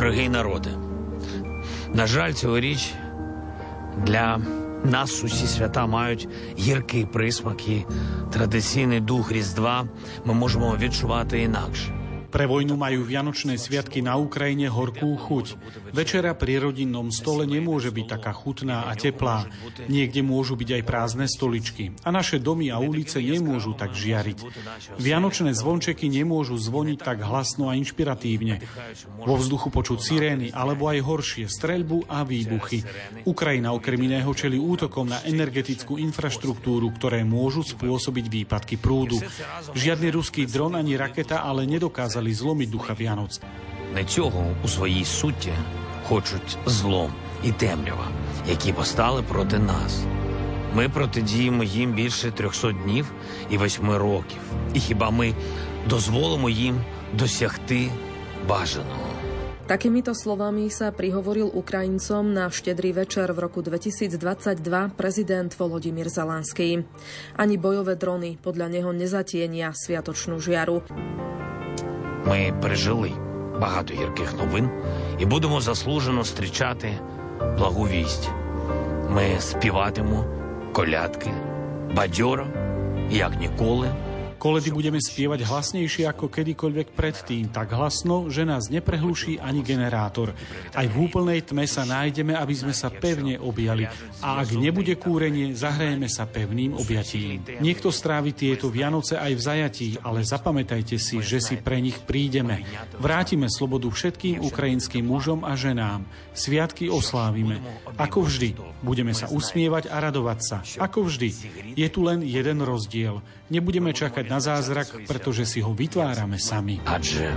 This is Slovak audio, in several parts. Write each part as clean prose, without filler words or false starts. Дорогий народи, на жаль, цьогоріч для нас усі свята мають гіркий присмак і традиційний дух Різдва ми можемо відчувати інакше. Pre vojnu majú vianočné sviatky na Ukrajine horkú chuť. Večera pri rodinnom stole nemôže byť taká chutná a teplá. Niekde môžu byť aj prázdne stoličky. A naše domy a ulice nemôžu tak žiariť. Vianočné zvončeky nemôžu zvoniť tak hlasno a inšpiratívne. Vo vzduchu počuť sirény, alebo aj horšie, streľbu a výbuchy. Ukrajina okrem iného čelí útokom na energetickú infraštruktúru, ktoré môžu spôsobiť výpadky prúdu. Žiadny ruský dron ani raketa ale nedokázali zlomiť ducha Vianoc. Не цього у своїй суті хочуть злом і темрява, які постали проти нас. Ми протидіємо їм більше 300 днів і 8 років. І хіба ми дозволимо їм досягти бажаного? Takýmito slovami sa prihovoril Ukrajincom na Štedrý večer v roku 2022 prezident Volodymyr Zelenský. Ani bojové drony podľa neho nezatienia sviatočnú žiaru. Ми пережили багато гірких новин і будемо заслужено зустрічати благу вість. Ми співатимемо колядки бадьоро, як ніколи. Koledy budeme spievať hlasnejšie ako kedykoľvek predtým, tak hlasno, že nás neprehluší ani generátor. Aj v úplnej tme sa nájdeme, aby sme sa pevne objali. A ak nebude kúrenie, zahrajeme sa pevným objatím. Niekto strávi tieto Vianoce aj v zajatí, ale zapamätajte si, že si pre nich prídeme. Vrátime slobodu všetkým ukrajinským mužom a ženám. Sviatky oslávime. Ako vždy, budeme sa usmievať a radovať sa. Ako vždy, je tu len jeden rozdiel. Nebudeme čakať na zázrak, pretože si ho vytvárame sami. Адже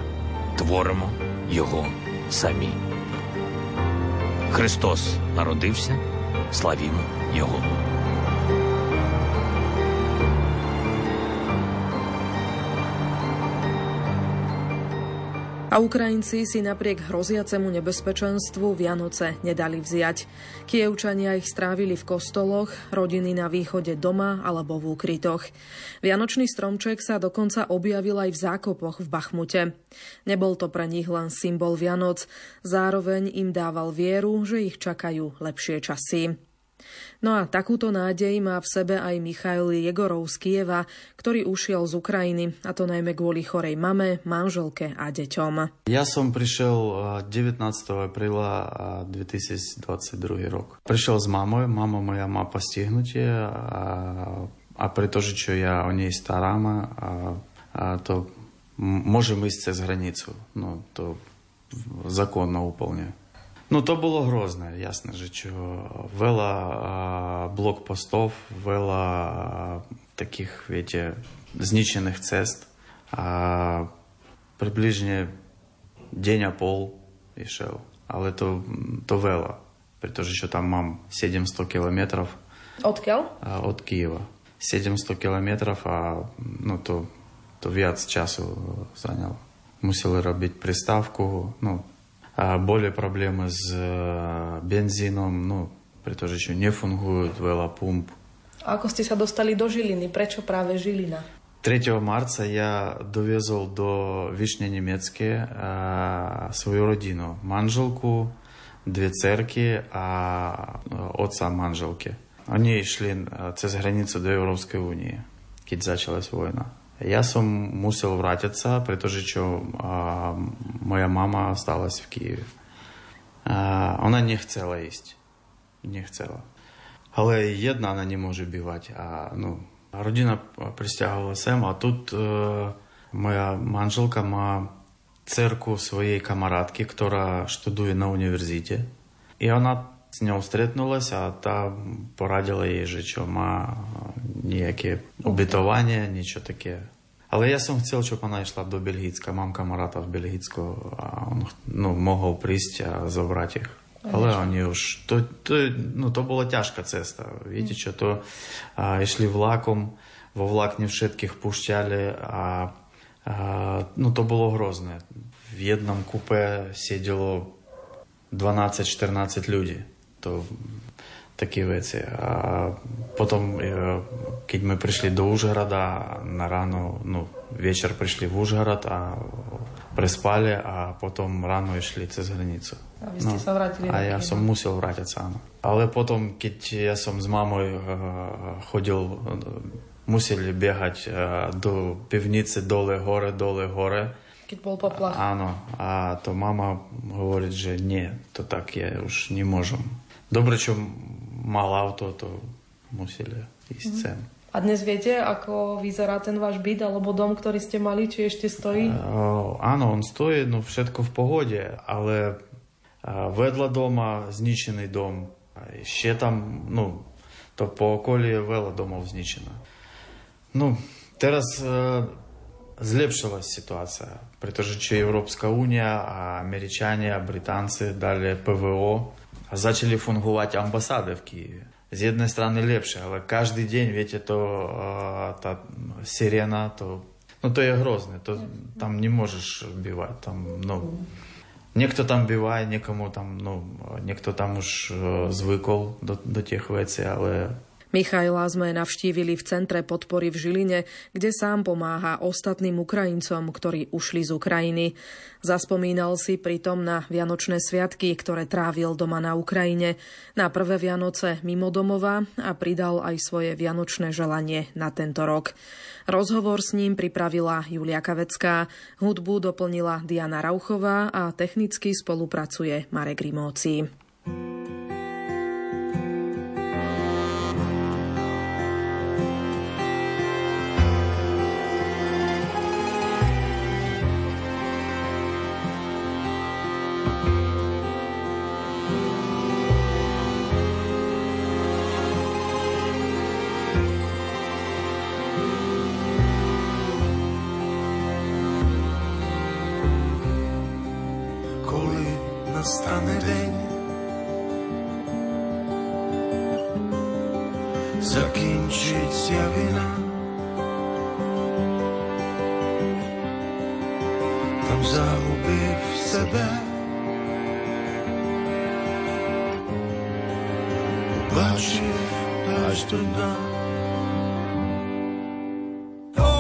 творимо його самі. Христос народився, славімо його. A Ukrajinci si napriek hroziacemu nebezpečenstvu Vianoce nedali vziať. Kievčania ich strávili v kostoloch, rodiny na východe doma alebo v úkrytoch. Vianočný stromček sa dokonca objavil aj v zákopoch v Bachmute. Nebol to pre nich len symbol Vianoc, zároveň im dával vieru, že ich čakajú lepšie časy. No a takúto nádej má v sebe aj Michail Jegorov z Kyjeva, ktorý ušiel z Ukrajiny, a to najmä kvôli chorej mame, manželke a deťom. Ja som prišiel 19. apríla 2022 rok. Prišiel s mamou, mama moja má postihnutie a pretože čo ja o nej starám, a to môžem ísť cez hranicu. No to zákonno úplne. Ну, то було грозно, ясно же, чого. Вела блокпостів, вела таких, видите, знищених цест. Приближне день апол ішов. Але то вела, при тому, що там мам 700 кілометрів. Откел? От Києва. 700 кілометрів, а ну, то в'яз часу зайняло. Мусили робити приставку, ну, Более проблемы с бензином, ну, pretože čo nefungujú veľa pump. A ako ste sa dostali do Žiliny? Prečo práve Žilina? 3. marca ja doviezol do Vyšne Nemecké svoju rodinu. Manželku, dve cerky a otca manželky. Oni išli cez hranicu do Európskej únie, keď začala vojna. Ja som musel vrátiť sa, pretože čo moja mama ostálась v Kyjeve. Ona nechcela ísť. Nechcela. Ale jedna ona nemôže bývať. A, no, rodina prisťahovala sem a тут moja manželka má cerku svojej kamarátky, ktorá študuje na univerzite. I ona s ňou stretnulась a tá poradila jej, že čo má nejaké ubytovanie, niečo také. Ale ja som chcel, čo ona išla do Belgicka. Mám kamaráta v Belgicku a on mohol prísť a zobrať ich. Ale oni už... To bola ťažká cesta. Viete čo, to išli vlakom, vo vlak ne všetkých pušťali a to bolo hrozné. V jednom kupe sedelo 12-14 ľudí. To také veci. A potom, keď my prišli do Užhoroda na ráno, no večer prišli v Užhorod a prespali a potom ráno išli cez hranicu. A vy ste sa vrátili? A ja som musel vrátiť sa. Ale potom, keď ja som s mamou chodil, museli biehať do pivnice, dole, hore. Keď bol poplach. Áno. A to mama hovorí, že nie, to tak je, už nemôžem. Dobre, čo mal auto, to museli ísť sem. A dnes viete, ako vyzerá ten váš byt alebo dom, ktorý ste mali, či ešte stojí? Áno, on stojí, no všetko v pohode, ale vedľa doma zničený dom. Ešte tam, no, to po okolí je veľa domov zničená. No, teraz zlepšila situácia, pretože či Európska únia a Američania a Britanci dali PVO a začali fungovať ambasády v Kyjeve. Z jednej strany lepšie, ale každý deň, viete, to tá sirena, to, no to je hrozné, to, tam ne môžeš bývať, tam, no, niekto tam býva, niekomu tam, no, niekto tam už zvykol do tých vecí, ale... Michaila sme navštívili v Centre podpory v Žiline, kde sám pomáha ostatným Ukrajincom, ktorí ušli z Ukrajiny. Zaspomínal si pritom na vianočné sviatky, ktoré trávil doma na Ukrajine, na prvé Vianoce mimo domova a pridal aj svoje vianočné želanie na tento rok. Rozhovor s ním pripravila Julia Kavecká, hudbu doplnila Diana Rauchová a technicky spolupracuje Marek Rimóci. Закінчиться війна, там загубив себе, побачив аж до дна.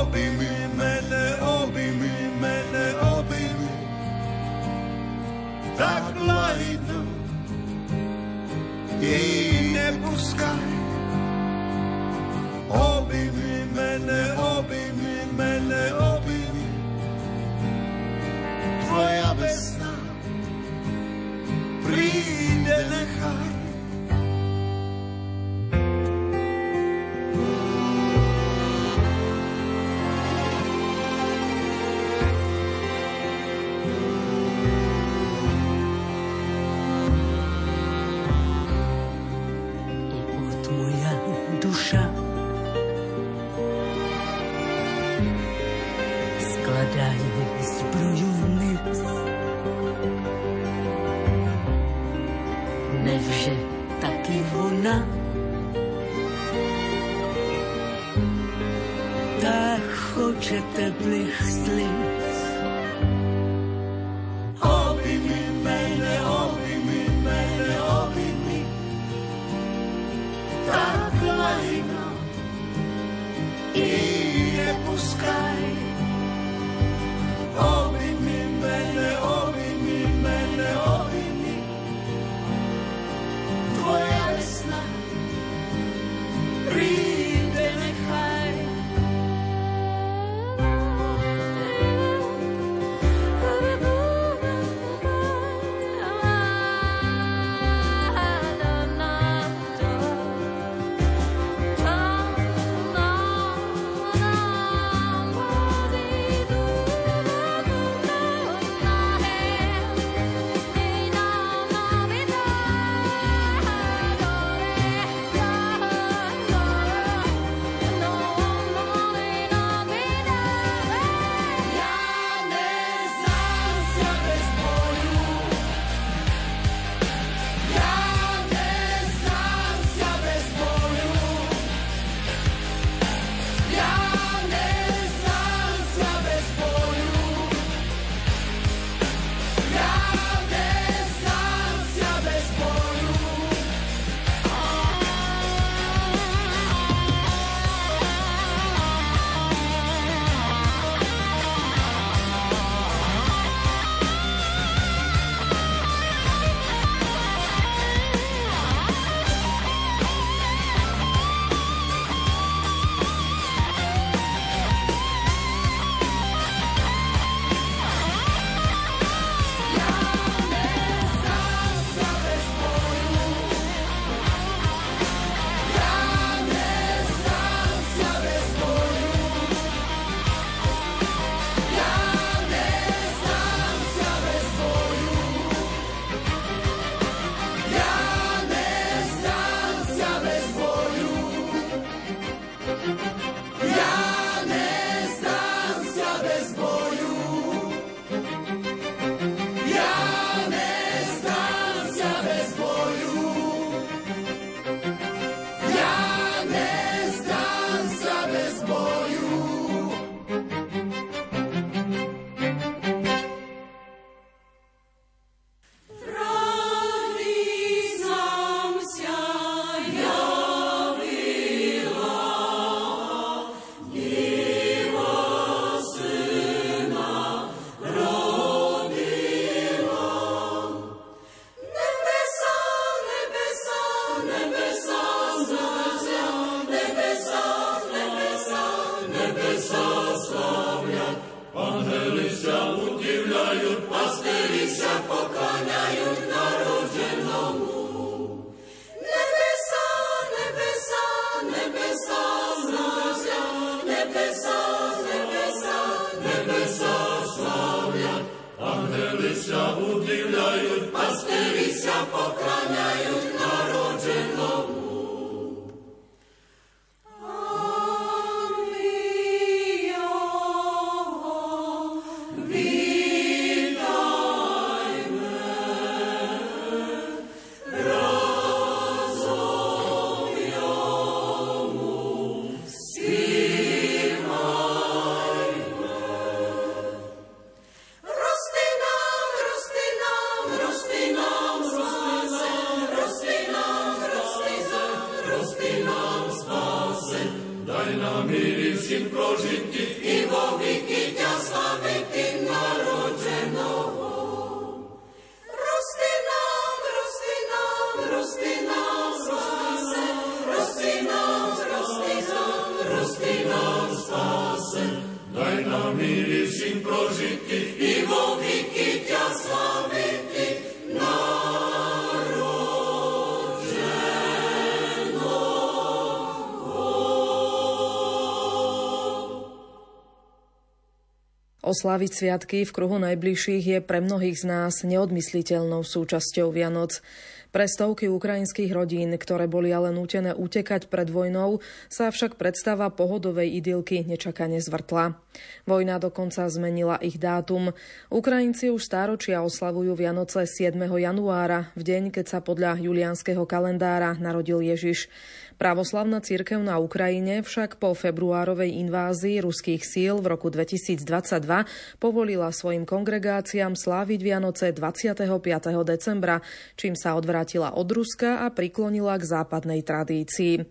Обійми мене, обійми мене, обійми, так лагідно і не пускай. Обійми мене, обійми, твоя весна прийде нехай. Дивляться, удивляють, пастирися поклоняють народженому. Osláviť sviatky v kruhu najbližších je pre mnohých z nás neodmysliteľnou súčasťou Vianoc. Pre stovky ukrajinských rodín, ktoré boli ale nútené utekať pred vojnou, sa však predstava pohodovej idylky nečakane zvrtla. Vojna dokonca zmenila ich dátum. Ukrajinci už stáročia oslavujú Vianoce 7. januára, v deň, keď sa podľa juliánskeho kalendára narodil Ježiš. Pravoslavná cirkev na Ukrajine však po februárovej invázii ruských síl v roku 2022 povolila svojim kongregáciám sláviť Vianoce 25. decembra, čím sa odvrátila od Ruska a priklonila k západnej tradícii.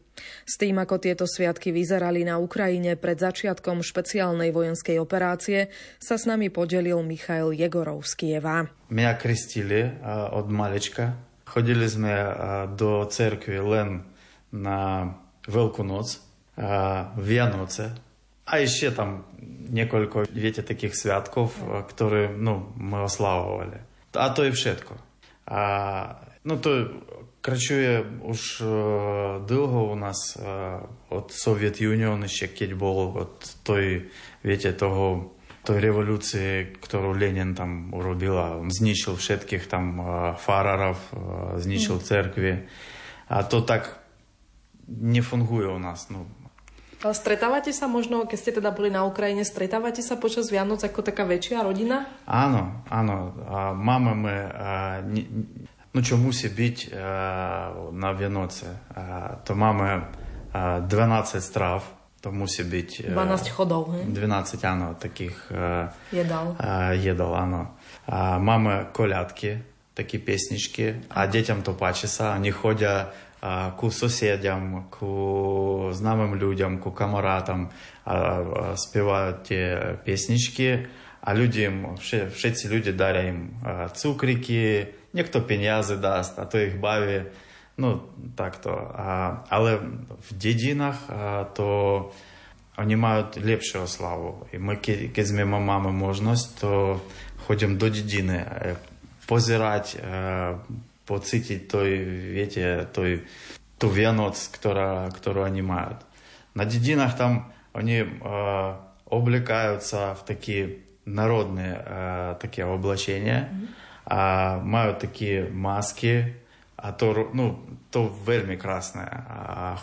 S tým, ako tieto sviatky vyzerali na Ukrajine pred začiatkom špeciálnej vojenskej operácie, sa s nami podelil Michail Jegorov z Kieva. Mňa kristili od malečka. Chodili sme do cerkvy len na Veľkú noc, Vianoce a ešte tam niekoľko, viete, takých sviatkov, ktoré my oslavovali. A to je všetko. A, to kračuje už dlho u nás od Soviet Union, ešte keď bol od tej revolúcie, ktorú Lenin tam urobil. On zničil všetkých tam farárov, zničil cerkvy. A to tak nefunguje u nás. Ale stretávate sa možno, keď ste teda boli na Ukrajine, stretávate sa počas Vianoc ako taká väčšia rodina? Áno. Máme my, čo musí byť na Vianoce. To máme 12 strav, to musí byť... 12 chodov, he? 12, áno, takých... jedal. Jedal, áno. Máme koľadky, také pesničky a deťom to páči sa, oni chodia ku sosiedям, ku známym ľuďom, ku kamarátom a spievajú tie piesničky a všetci ľudia daria im cukriky, niekto peniaze dást a to ich baví, takto. Ale v dedinách to oni majú lepšiu oslavu. I my, keď máme možnosť, to chodím do dediny pozerať, pocítiť tú Vianoc, ktorú oni majú. Na dedinách tam oni obliekajúca v takие народные такие облачения, мають такі маски, а то, то вельми красне.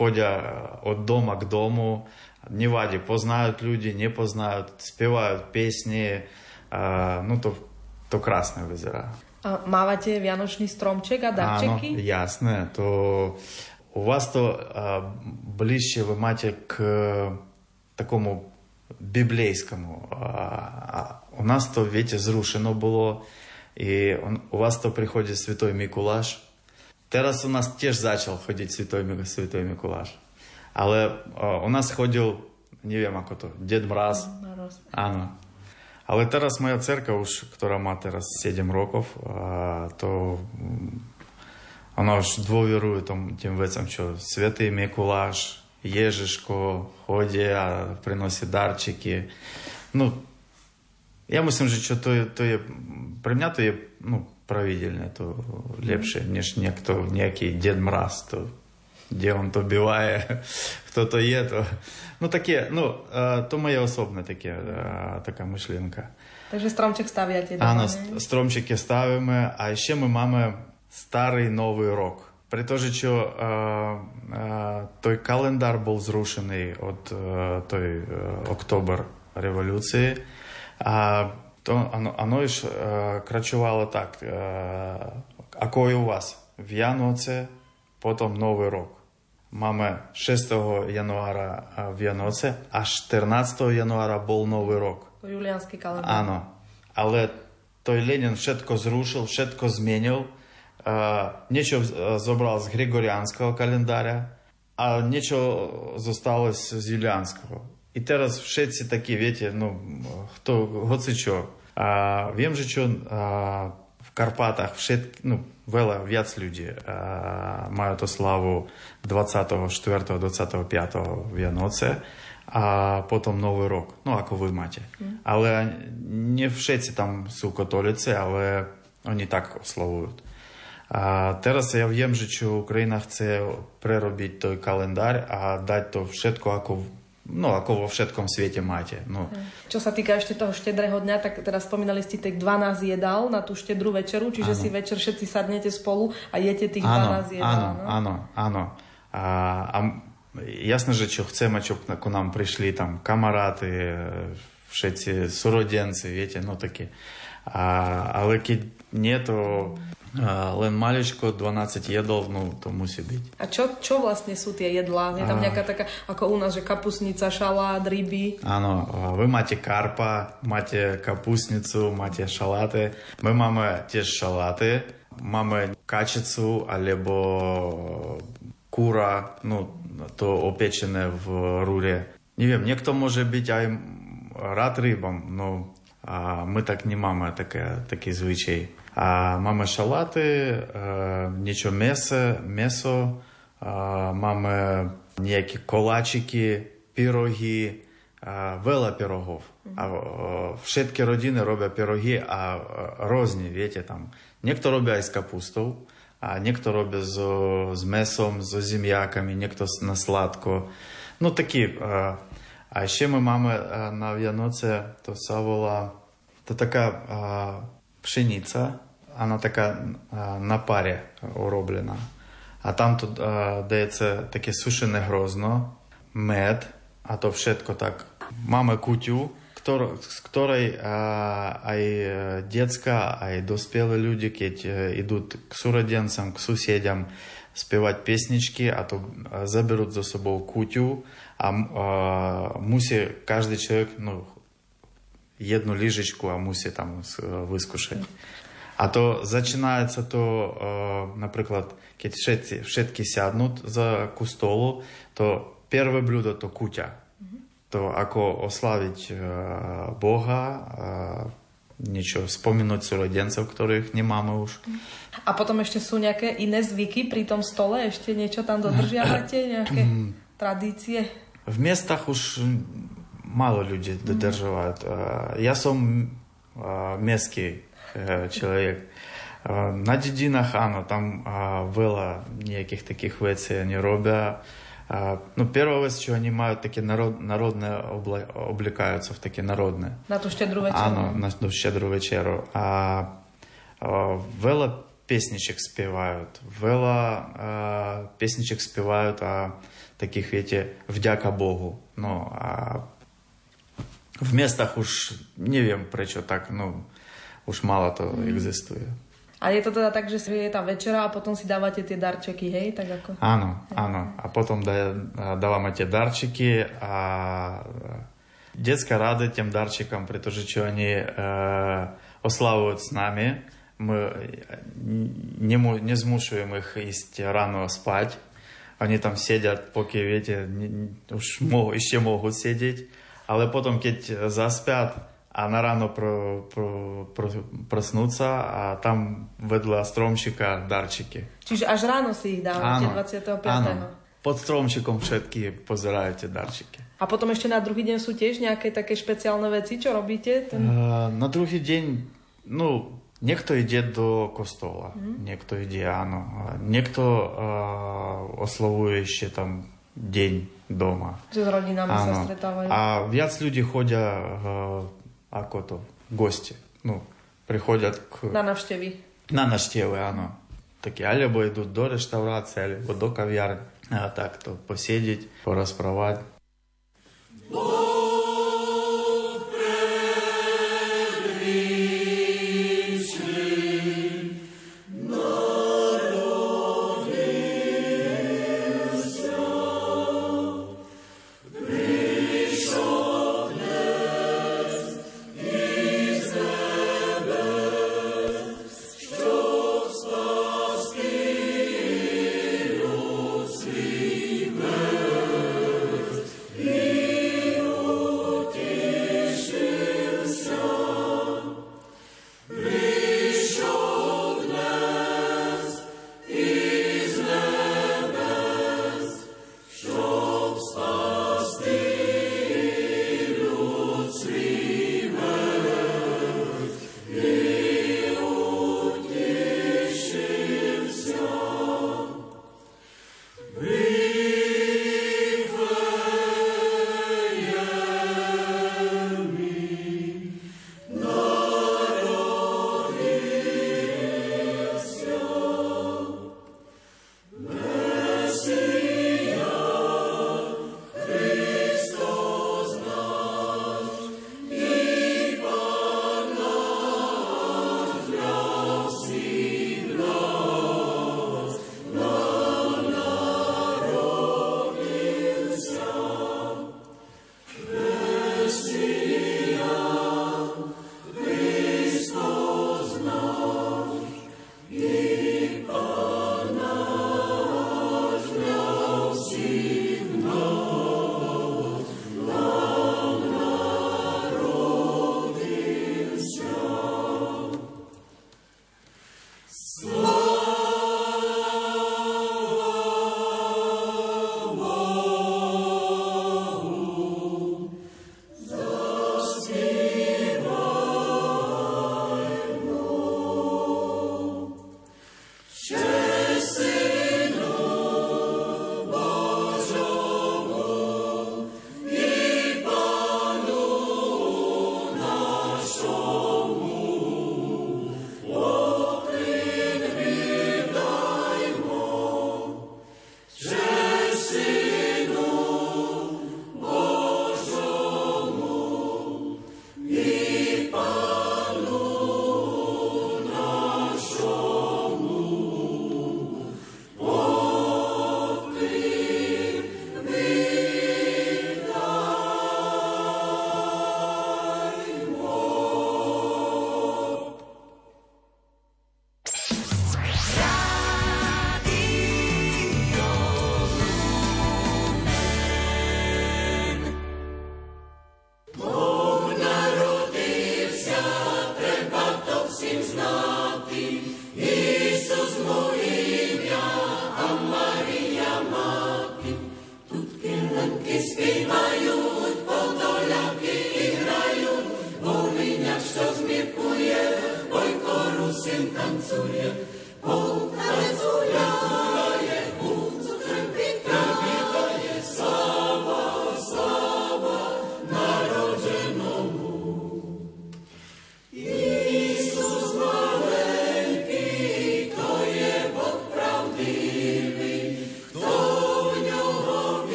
Ходять от дома к дому, не ваді, познають люди, не познають, співають пісні, то красне визирає. Mávate vianočný stromček a darčeky? Áno, jasné. U vás to bližšie vy máte k takomu biblejskému. U nás to, viete, zrušeno bolo. I u vás to prichodí Svätý Mikuláš. Teraz u nás tiež začal chodiť Svätý Mikuláš. Ale u nás chodil, neviem ako to, Ded Mraz. Áno. Ale teraz moja cerka už, ktorá má teraz 7 rokov, to ona už dôveruje tým vecem, čo Svätý Mikuláš, Ježiško chodí a prinosí darčeky. Ja myslím, že pre mňa to je pravidelné, to lepšie, než nejaký Ded Mraz, to Де он то биває, хто то є, то... Ну таке, ну, то моє особне таке, така мишлінка. Takže stromček staviate. Áno, stromčeky stavíme a ešte my máme starý nový rok. Pretože čo той kalendár bol zrušený od той október revolúcie a to ono iš kračovalo tak, ako je u vás v Janoce, potom nový rok. Máme 6. januára v Janoce a 14. januára bol nový rok. Juliánsky kalendár. Áno, ale to Lenin všetko zrušil, všetko zmenil. Niečo zobral z Gregoriánskeho kalendára a niečo zostalo z Juliánskeho. I teraz všetci takí, viete, no, kto, hoci čo. Viem, že čo v Karpatách všetky, no, veľa, viac ľudí majú to slavu 24. 25. Vianoce. A potom Nový rok, no ako vy máte. Ale nie všetci tam sú katolíci, ale oni tak oslavujú. A teraz ja viem, že čo Ukrajina chce prerobiť to kalendár a dať to všetko ako, no, ako vo všetkom svete máte. No. Čo sa týka ešte toho štedrého dňa, tak teraz spomínali ste tých 12 jedál na tú štedrú večeru, čiže ano. Si večer všetci sadnete spolu a jete tých 12 jedál. Áno, áno, áno. Jasné, že čo chceme, čo k nám prišli tam kamaráty, všetci súrodenci, viete, no také. Ale keď nie, to len maličko, 12 jedl, no to musí byť. A čo vlastne sú tie jedlá? Je tam nejaká taká, ako u nás, že kapustnica, šalát, ryby? Áno, vy máte karpa, máte kapustnicu, máte šaláty. My máme tiež šaláty, máme kačicu, alebo kura, no to opečené v rúre. Neviem, niekto môže byť aj rád rybom, no a my tak nemáme taký zvyčaj. A máme šaláty, niečo meso, máme nejaké koláčiky, pyrohy, veľa pyrohov. A všetky rodiny robia pyrohy a rôzne, viete, tam. Niekto robia aj s kapustou, a niekto robí s mesom, so zemiakami, niekto na sladko. No taký. A ešte my máme na Vianoce, to sa volá, to taká pšenica, ona taká na pare uroblena. A tam to dajece také sušené hrozno, med, a to všetko tak. Máme kuťu, z ktorej aj decka, aj dospelí ľudia, keď idú k súrodencom, k susediam spievať pesničky, a to zaberú za sebou kuťu a musí každý človek, no, jednu lyžičku a musí tam vyskúšať. A to začínaється то, наприклад, keď všetky сяднуть за кустолу, то перше блюдо то кутя. To ako oslaviť Boha, niečo spomenúť súrodencov, ktorých nemáme už. A potom ešte sú nejaké iné zvyky pri tom stole? Ešte niečo tam dodržiavate? Nejaké tradície? V miestach už málo ľudí dodržujú. Ja som mestský človek. Na dedinách, áno, tam veľa nejakých takých vecí oni robia. Ну, первая вещь, что они имеют такие народные, облекаются в такие народные. На ту щедрую вечеру. Ано, на ту щедрую вечеру. Вела песничек спевают, о таких, видите, вдяка Богу. Ну, а в местах уж, не вем, причем так, ну, уж мало то existuje. A je to teda tak, že je tá večera a potom si dávate tie darčeky, hej? Tak ako... Áno, áno. A potom dávame tie darčeky a decka ráda tým darčekom, pretože čo oni oslavujú s nami. My nezmušujem ich ísť ráno spať. Oni tam sedia, pokiaľ viete, už ešte môžu sedieť. Ale potom, keď zaspiat, a na ráno prosnúca a tam vedľa stromčika darčeky. Čiže až ráno si ich dávate, 25. Áno, pod stromčikom všetky pozerajú tie darčeky. A potom ešte na druhý deň sú tiež nejaké také špeciálne veci, čo robíte? Na druhý deň, no, Niekto ide do kostola, niekto ide, áno. Niekto oslavuje ešte tam deň doma. Že s rodinami sa stretávajú. A viac ľudí chodia ako to, gosti. No, prichodia na navštevy. Na navštevy, áno. Také, alebo idú do reštaurácie, alebo do kaviárne. A takto posiedeť, porozprávať.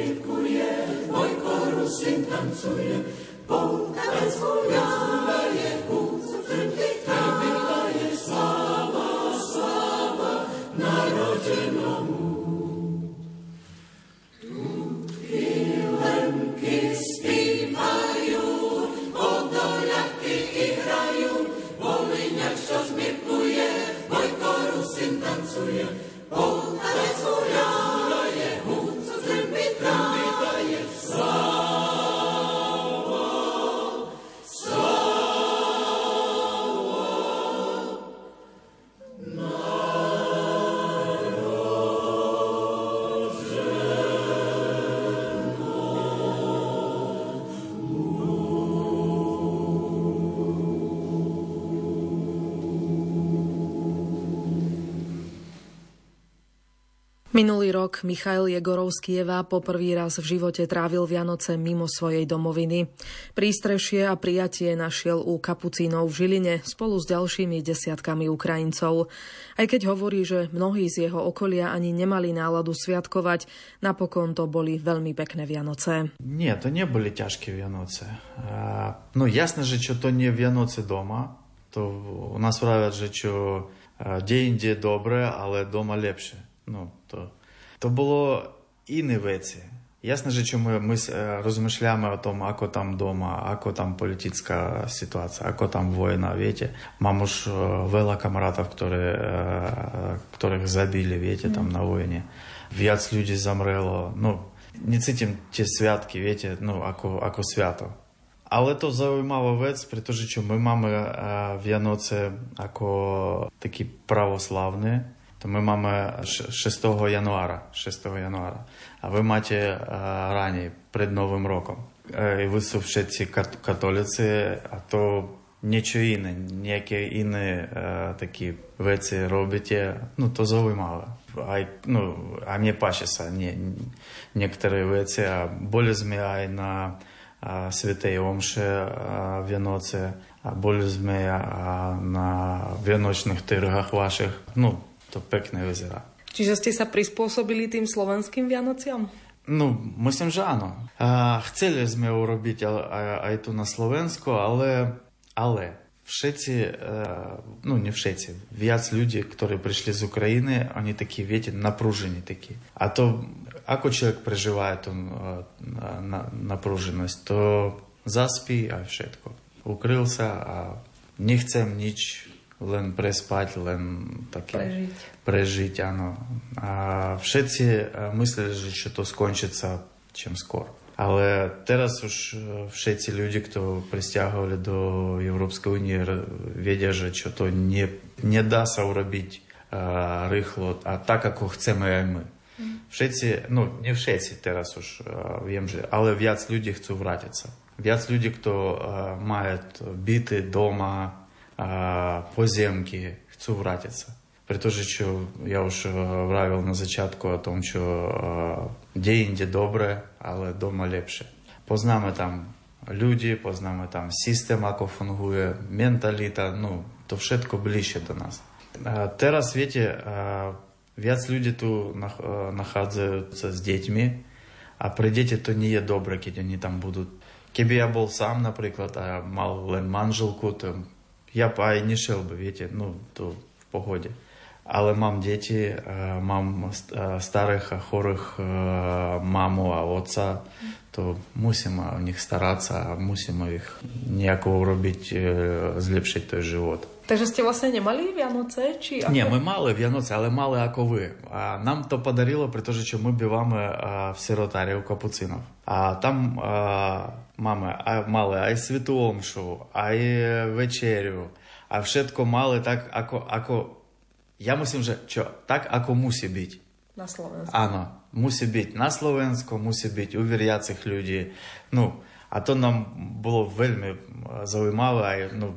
It's Minulý rok Michail Jegorov z Kyjeva poprvý raz v živote trávil Vianoce mimo svojej domoviny. Prístrešie a prijatie našiel u kapucínov v Žiline spolu s ďalšími desiatkami Ukrajincov. Aj keď hovorí, že mnohí z jeho okolia ani nemali náladu sviatkovať, napokon to boli veľmi pekné Vianoce. Nie, to neboli ťažké Vianoce. No jasné, že čo to nie Vianoce doma, to u nás vravia, že čo deň je dobré, ale doma lepšie. Ну, то було і не веці. Ясно же, чому ми розмишляємо о тому, ако там дома, ако там політична ситуація, ако там війна, вієте. Маму ж вела камаратів, которых забили, вієте, там на війні. В'яць людей замрело. Ну, не цитим ті святки, вієте, ну, ако свято. Але то займало вець, при тому, що ми мами В'яноце, ако такі православні, то ми маємо 6 января, а ви маєте рані, перед Новим роком. І ви сувшеці католіці, а то нічого інне, ніякі інні такі веці робите, ну то займало. А мені пачеться, некоторі веці, а болізмі ай на святій омші В'яноці, а болізмі на віночних тиргах ваших, ну, to pekne vyzerá. Čiže ste sa prispôsobili tým slovenským Vianociam? No, myslím, že áno. Chceli sme urobiť aj tu na Slovensku, ale všetci, no nie všetci, viac ľudí, ktorí prišli z Ukrajiny, oni takí, viete, napružení takí. A to, ako človek prežíva tú napruženosť, to zaspí a všetko. Ukryl sa a nechcem nič, len prespať, len také prežiť, áno. A všetci mysleli, že to skončíca čím skôr. Ale teraz už všetci ľudia, kto prisťahovali do Európskej únie, vedia, že čo to nedá sa urobiť rýchlo a tak, ako chceme aj my. Všetci, no nie všetci teraz už, viem, že, ale viac ľudí chcú vrátiť sa. Viac ľudí, kto majú byty doma, поземки, хочу вратиться. При тому, що я вже вравив на початку о тому, що де-інде добре, але дома лепше. Познаємо там люди, познаємо там систему, яка фунгує, менталіта, ну, то все ближче до нас. Зараз, віте, в'яць люди тут знаходяться з дітьми, а при діті то не є добре, коли вони там будуть. Кеби я був сам, наприклад, а мав лен манжелку, то я б aj nešiel by, viete, no to v pohode. Ale mám deti, mám starých a chorých mamu a otca, to musíme o nich starať a musíme ich nejako urobiť, zlepšiť ten život. Takže ste vlastne nemali Vianoce? Či ako? Nie, my mali Vianoce, ale mali ako vy. A nám to podarilo, pretože my bývame v sirotári u kapucinov. A tam máme aj svetú omšu, aj večeru. A všetko mali tak, ako ja myslím, že čo, tak ako musí byť. Na Slovensku. Áno, musí byť na Slovensku, musí byť u veriacich ľudí. No, a to nám bolo veľmi zaujímavé, aj, no,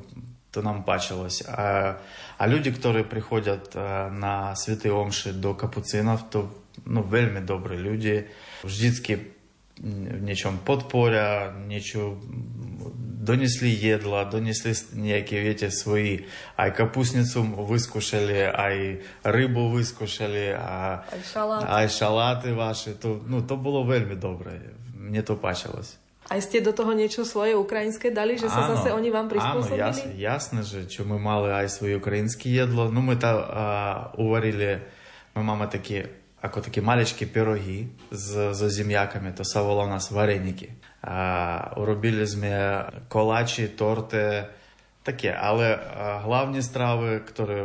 to nám páčilось. A ľudí, ktorí prichodia na svätej omši do kapucínov, to no, veľmi dobrí ľudí. Vždycky v niečom podporia, niečo donesli jedla, donesli nejaké, viete, svoji, aj kapusnicu vyskúšali, aj rybu vyskúšali, aj šaláty vaše. To bolo veľmi dobré. Mne to páčilось. Aj ste do toho niečo svoje ukrajinské dali, že sa áno, zase oni vám prispôsobili? Áno, jasné, že čo my mali aj svoje ukrajinské jedlo. No my tam uvarili, my máme také maličké pyrohy so zemiakami, to sa volá u nás vareniky. A urobili sme koláči, torty, také, ale hlavne stravy, ktoré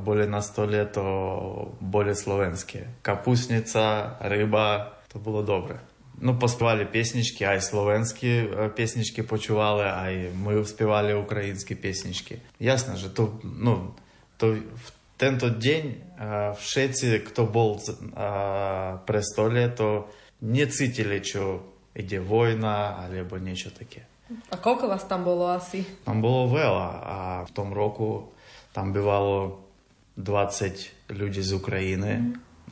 boli na stole, to boli slovenské. Kapusnica, ryba, to bolo dobre. No, pospívali piesničky, aj slovenské piesničky počúvali, aj my uspievali ukrajinské piesničky. Jasné, že to, no, to v tento deň všetci, kto bol pre stole, to necítili, čo ide vojna, alebo niečo také. A koľko vás tam bolo asi? Tam bolo veľa a v tom roku tam bývalo 20 ľudí z Ukrajiny.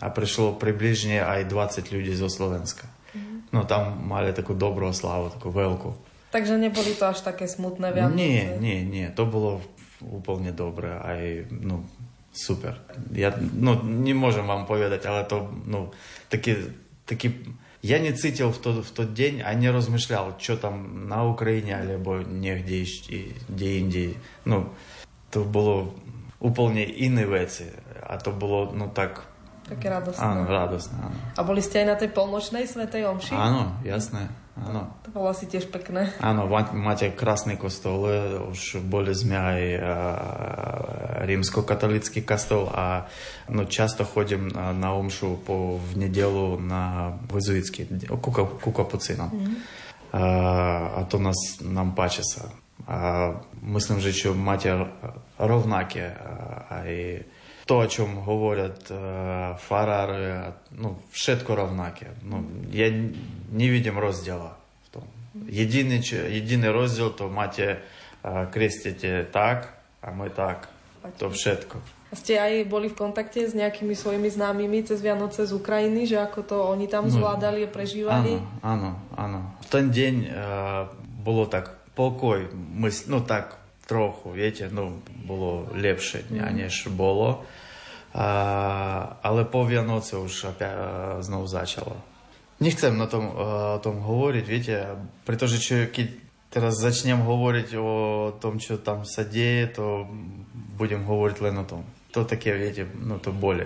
a prišlo približne aj 20 ľudí zo Slovenska. Mm-hmm. No tam mali takú dobrú slávu, takú veľkú. Takže neboli to až také smutné Vianoce? Nie. To bolo úplne dobré, aj super. Ja nemôžem vám povedať, ale to taký ja necítil v tот день, а не размышлял, что там на Украине, alebo niekde inde. To bolo úplne iné veci. A to bolo, tak... Také radosné. Áno, radosné, áno. A boli ste aj na tej polnočnej svätej omši? Áno, jasné, áno. To bolo asi tiež pekné. Áno, máte krásny kostol, už boli sme aj rímskokatolícky kostol a často chodím na omšu v nedelu na jezuitský, ku kapucínom. A to nám páči sa. A myslím, že čo máte rovnaké aj to, o čom hovorят farári, všetko rovnaké. Ja nevidím rozdiela v tom. Jediný rozdiel to máte krestite tak, a my tak. To všetko. A ste aj boli v kontakte s nejakými svojimi známymi cez Vianoce z Ukrajiny, že ako to oni tam zvládali a prežívali? Áno. V ten deň bolo tak pokoj, tak trochu, viete, bolo lepšie, než bolo. Ale po Vianoce už znovu začalo. Nechcem o tom hovoriť, viete, pretože keď teraz začnem hovoriť o tom, čo tam sa deje, to budem hovoriť len o tom. To také, viete, to boli.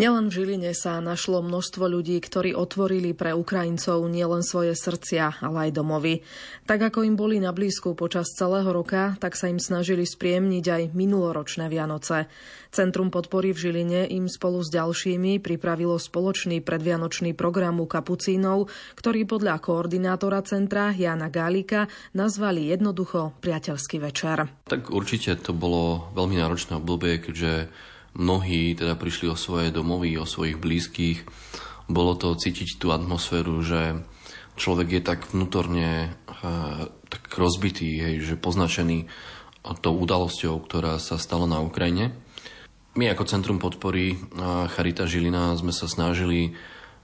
Nielen v Žiline sa našlo množstvo ľudí, ktorí otvorili pre Ukrajincov nielen svoje srdcia, ale aj domovy. Tak ako im boli na blízku počas celého roka, tak sa im snažili spriemniť aj minuloročné Vianoce. Centrum podpory v Žiline im spolu s ďalšími pripravilo spoločný predvianočný program u kapucínov, ktorý podľa koordinátora centra Jana Gálika nazvali jednoducho Priateľský večer. Tak určite to bolo veľmi náročné obdobie, keďže mnohí teda prišli o svoje domovy, o svojich blízkych. Bolo to cítiť tú atmosféru, že človek je tak vnútorne tak rozbitý, hej, že poznačený tou udalosťou, ktorá sa stala na Ukrajine. My ako Centrum podpory Charita Žilina sme sa snažili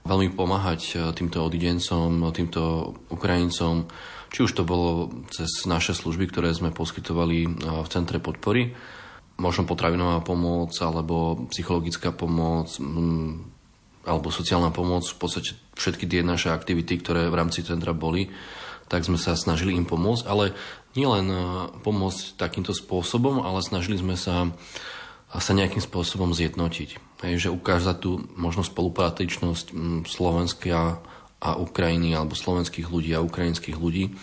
veľmi pomáhať týmto odidencom, týmto Ukrajincom, či už to bolo cez naše služby, ktoré sme poskytovali v Centre podpory, možno potravinová pomoc, alebo psychologická pomoc, alebo sociálna pomoc, v podstate všetky tie naše aktivity, ktoré v rámci centra boli, tak sme sa snažili im pomôcť, ale nielen pomôcť takýmto spôsobom, ale snažili sme sa nejakým spôsobom zjednotiť. Že ukázať tú možno spolupatričnosť Slovenska a Ukrajiny, alebo slovenských ľudí a ukrajinských ľudí.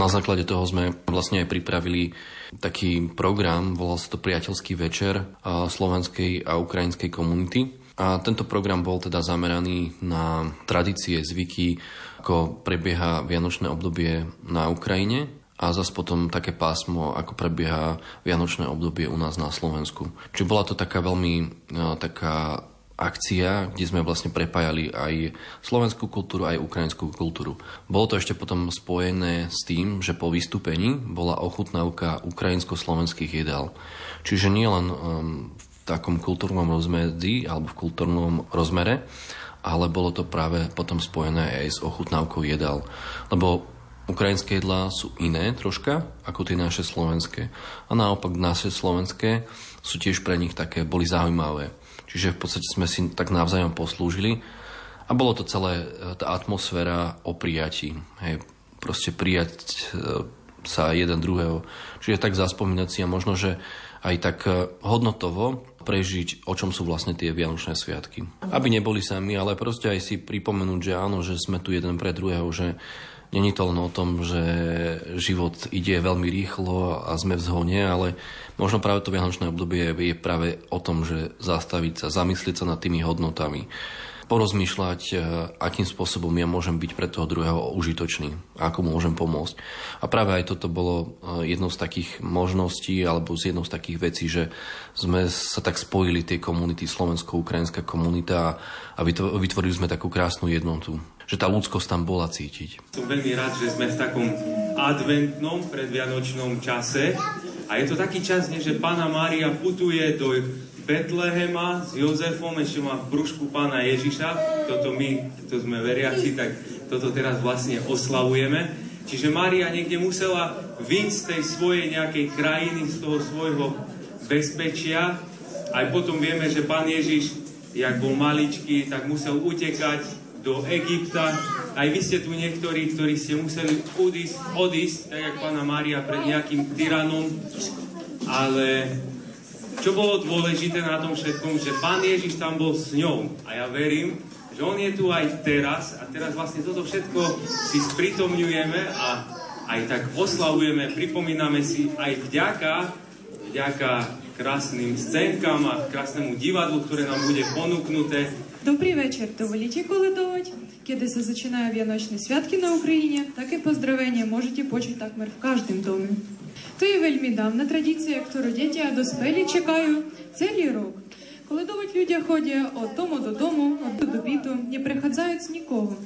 Na základe toho sme vlastne aj pripravili taký program, volal sa to Priateľský večer slovenskej a ukrajinskej komunity. A tento program bol teda zameraný na tradície, zvyky, ako prebieha vianočné obdobie na Ukrajine a zase potom také pásmo, ako prebieha vianočné obdobie u nás na Slovensku. Čiže bola to taká veľmi taká akcia, kde sme vlastne prepájali aj slovenskú kultúru, aj ukrajinskú kultúru. Bolo to ešte potom spojené s tým, že po vystúpení bola ochutnávka ukrajinsko-slovenských jedál. Čiže nie len v takom kultúrnom rozmedzi, alebo v kultúrnom rozmere, ale bolo to práve potom spojené aj s ochutnávkou jedál. Lebo ukrajinské jedlá sú iné troška, ako tie naše slovenské. A naopak naše slovenské sú tiež pre nich také, boli zaujímavé. Čiže v podstate sme si tak navzájom poslúžili a bolo to celé tá atmosféra o prijatí. Hej, proste prijať sa jeden druhého. Čiže tak zaspomínať si a možno, že aj tak hodnotovo prežiť, o čom sú vlastne tie vianočné sviatky. Aby neboli sami, ale proste aj si pripomenúť, že áno, že sme tu jeden pre druhého, že není to len o tom, že život ide veľmi rýchlo a sme v zhone, ale možno práve to vianočné obdobie je práve o tom, že zastaviť sa, zamyslieť sa nad tými hodnotami, porozmýšľať, akým spôsobom ja môžem byť pre toho druhého užitočný, ako môžem pomôcť. A práve aj toto bolo jednou z takých možností alebo z jednou z takých vecí, že sme sa tak spojili tie komunity, slovensko-ukrajinská komunita a vytvorili sme takú krásnu jednotu. Že tá ľudskosť tam bola cítiť. Som veľmi rád, že sme v takom adventnom, predvianočnom čase a je to taký čas, že Panna Mária putuje do Betlehema s Jozefom, ešte má v brúšku Pána Ježiša. Toto my, to sme veriaci, tak toto teraz vlastne oslavujeme. Čiže Mária niekde musela vyjsť z tej svojej nejakej krajiny, z toho svojho bezpečia. Aj potom vieme, že Pán Ježiš, jak bol maličký, tak musel utekať do Egypta. Aj vy ste tu niektorí, ktorí ste museli odísť, tak jak Pána Mária pred nejakým tyranom. Ale čo bolo dôležité na tom všetkom, že Pán Ježiš tam bol s ňou. A ja verím, že on je tu aj teraz. A teraz vlastne toto všetko si sprítomňujeme a aj tak oslavujeme, pripomíname si aj vďaka krásnym scénkám a krásnemu divadlu, ktoré nám bude ponúknuté. Dobrý večer. Dovolíte koledovať? Kiedy sa začínajú vianočné sviatky na Ukrajine, také pozdravenie môžete počuť takmer v každém dome. To je veľmi dávna традиція, ktorú deti a dospelí čekajú celý rok. Коледовать люди ходять від дому до дому, від до біту, не приходять з нікого.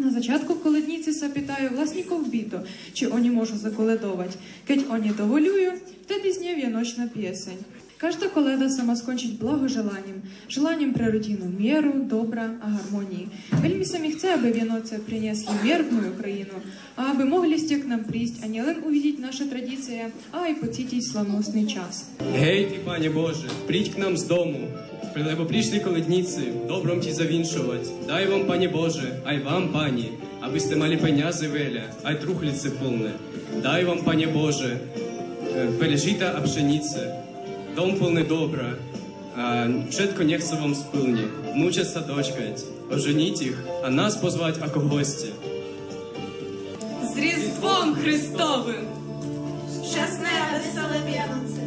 На зачатку коледниці запитаю власників біту, чи вони можуть заколедовать. Кеть вони доголюють, тоді зняв вяночна пісень. Кожна коледа сама скончить благожеланням, желанням про родину, міру, добра, а гармонії. Вельми самі хце, аби вяноце принесли мирну Україну, а аби могли сте к нам прийти, а не лен увидеть наша традиція, а й поцітіть славносний час. Гей ти, пане Боже, прийдь к нам з дому, прилебо прийшли коледниці, добром ті завіншувати. Дай вам, пане Боже, а й вам, пані, аби сте мали пенязи веля, а й трухліце повне. Дай вам, пане Боже, пережита а пшеніце. Дом полный добра, všetko nech sa vám splní, внуча sa dočkať, oženiť ich a nás pozvať ako hostie. S Rizdvom Христовым! Šťastné a veselé Vianoce!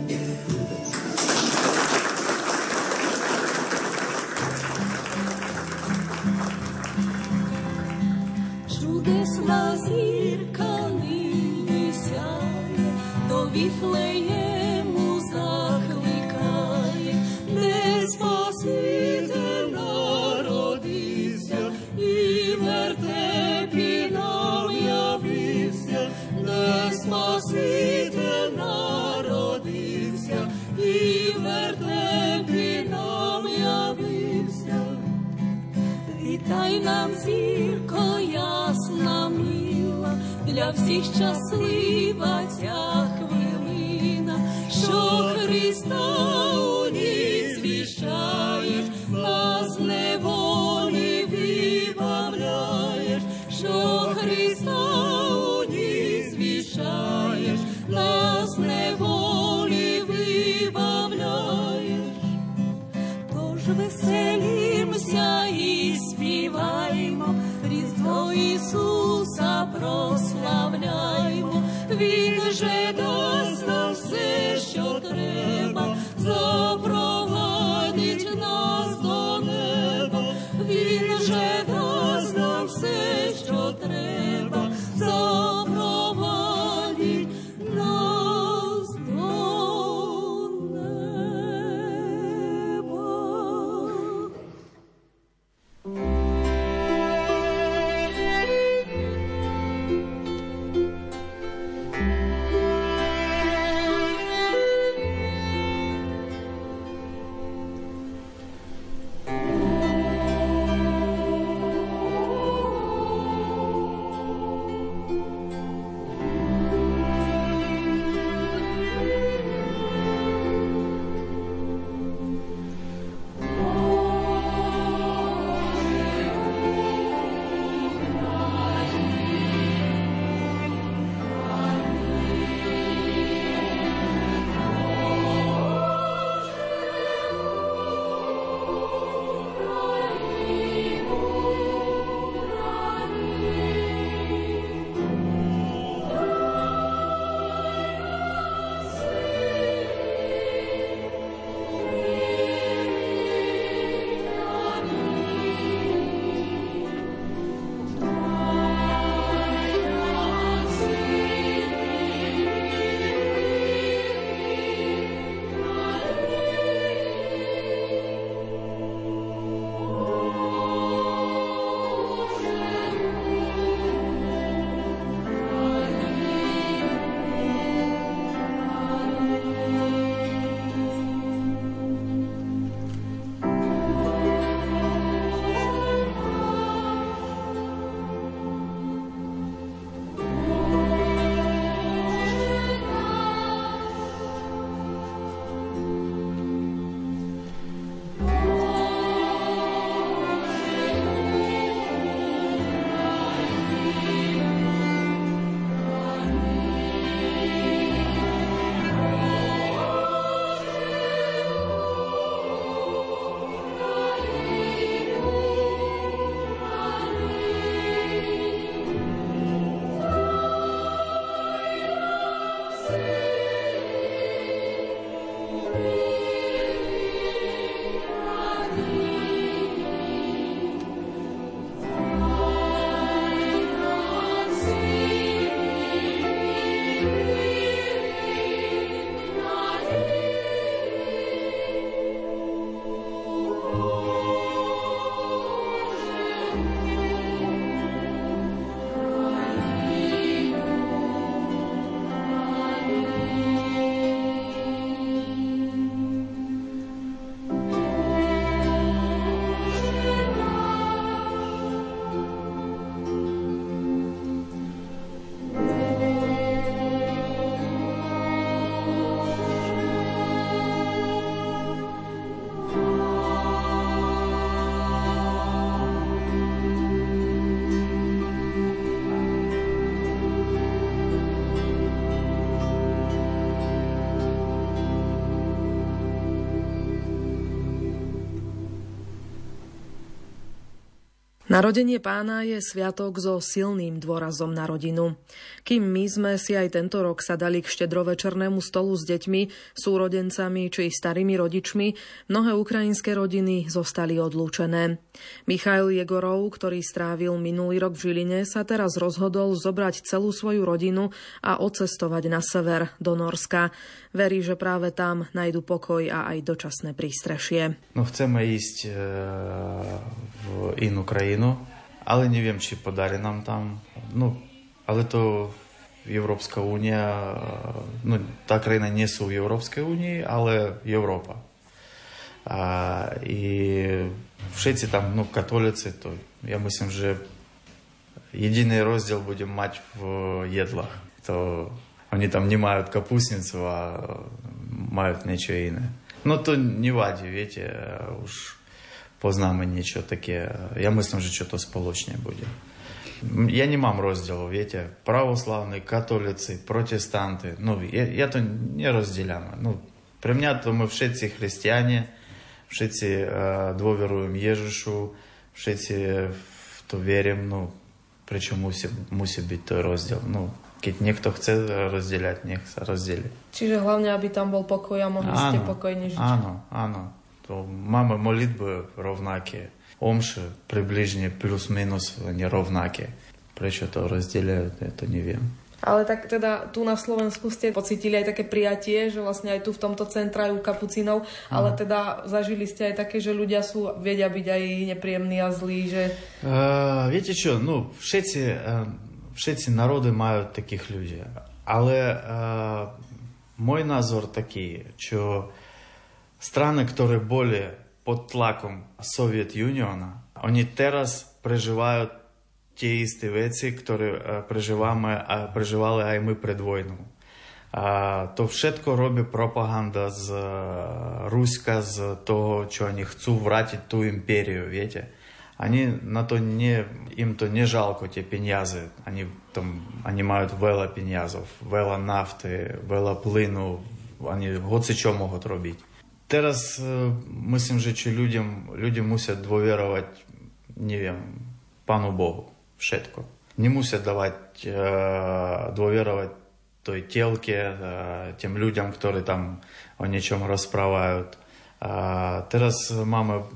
Všude sa zírka nyní siaje, do Vitlejemu zachádza. Спаситель народився, і в вертепі нам явився. Не Спаситель народився, і в вертепі нам явився. Вітай нам, зірко ясна, мила, для всіх щаслива ця хвилина, що Христа у ній звіщаєш, нас неволі вибавляєш, що Христа у ній звіщаєш, нас неволі вибавляєш. Тож веселімся і співаємо, Різдво Ісуса прославляємо, Він же дасть нам все, що треба, запровадить нас до неба. Він же дасть нам все, що треба, запровадить нас до неба. Narodenie Pána je sviatok so silným dôrazom na rodinu. Kým my sme si aj tento rok sadali k štedrovečernému stolu s deťmi, súrodencami či starými rodičmi, mnohé ukrajinské rodiny zostali odlúčené. Michail Jegorov, ktorý strávil minulý rok v Žiline, sa teraz rozhodol zobrať celú svoju rodinu a odcestovať na sever, do Norska. Verí, že práve tam nájdu pokoj a aj dočasné prístrešie. Chceme ísť v inú krajinu, ale neviem, či podarí nám tam. Ale to Európska únia, tá krajina nie sú v Európskej únii, ale Európa. I všetci tam, katolíci, to ja myslím, že jediný rozdiel budem mať v jedlách. To oni tam nemajú kapustnicu, a majú niečo iné. To не vadí, viete, už poznáme niečo také. Ja myslím, že čo to spoločne bude. Ja nemám rozdielov, viete, pravoslávni, katolíci, protestanty, ja to nerozdeľám. Pre mňa to my všetci christiania, všetci dôverujem Ježišu, všetci v to verím, prečo musí byť to rozdiel. Keď niekto chce rozdeľať, nech sa rozdeľí. Čiže hlavne, aby tam bol pokoj a mohli ste pokojne žiť. Áno. To máme modlitby rovnaké. Omše približne plus minus nerovnaké. Prečo to rozdeľajú, ja to neviem. Ale tak teda tu na Slovensku ste pocítili aj také prijatie, že vlastne aj tu v tomto centra u kapucínov, ale teda zažili ste aj také, že ľudia vedia byť aj nepríjemní a zlí, že... Viete čo, všetci národy majú takých ľudí. Ale môj názor taký, čo... Страны, которые были под тлаком Совет Юниона, они сейчас переживают те истые вещи, которые переживали и мы перед войной. То все робит пропаганда с Руська, с того, что они хотят вратить ту империю, видите? Они на то не, им то не жалко те пенязы, они имеют вела пенязов, вела нафты, вела плину, они гоцы что могут робить. Teraz myslím, že či ľudia musia dôverovať, neviem, Pánu Bohu, všetko. Nemusia dávať, dôverovať tej telke, tým ľuďom, ktorí tam o niečom rozprávajú. Teraz máme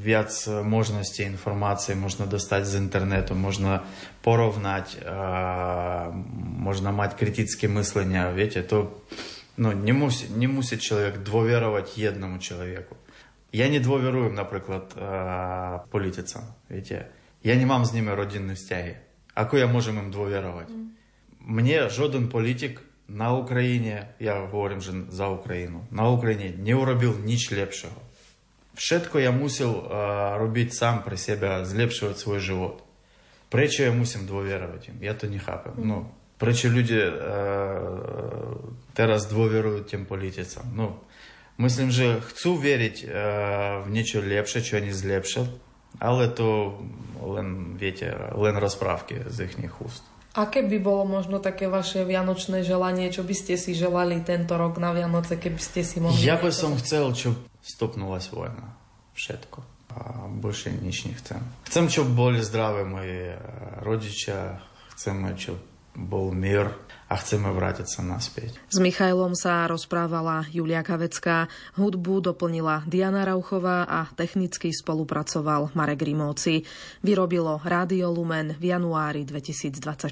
viac možností, informácie, možno dostať z internetu, možno porovnať, možno mať kritické myslenia, viete, to... не мусит человек доверять одному человеку. Я не доверяю, например, политикам. Видите, я не мам с ними родинные стяги. А как я могу им доверять? Мне жоден политик на Украине, я говорю же за Украину, на Украине не уробил ничего лепшего. Všetko я мусил робить сам при себе, злепшивать свой живот. Пречо я мусим доверять им? Я то не хапаю. Пречо люди teraz dôverujú tým politicám. Myslím, že chcú veriť v niečo lepšie, čo oni zlepšia, ale to len, viete, len rozprávky z ichných úst. Aké by bolo možno také vaše vianočné želanie, čo by ste si želali tento rok na Vianoce, keby ste si mohli... Ja by som chcel, čo stopnula vojna. Všetko. A больше nič nechcem. Chcem, čo boli zdravé moje rodičia, chcem, čo bol mier a chceme vrátiť sa naspäť. S Michailom sa rozprávala Julia Kavecká, hudbu doplnila Diana Rauchová a technicky spolupracoval Marek Rimóci. Vyrobilo Rádio Lumen v januári 2024.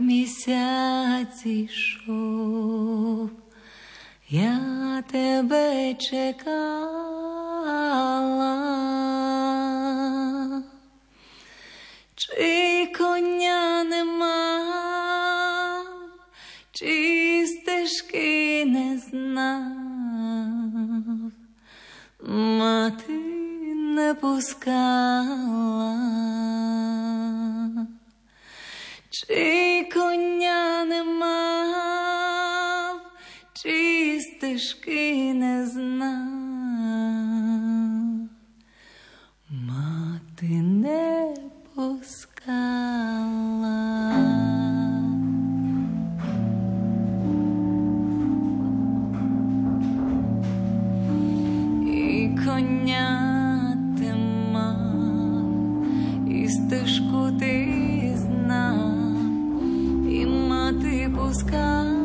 Місяць ішов, я тебе чекала, чи коня не мав, чи стежки не знав, мати не пускала, чи коня не мав, чи стежки не знав, nepopускala. Коня ти мав, і стежку ти знав, і мати пускав.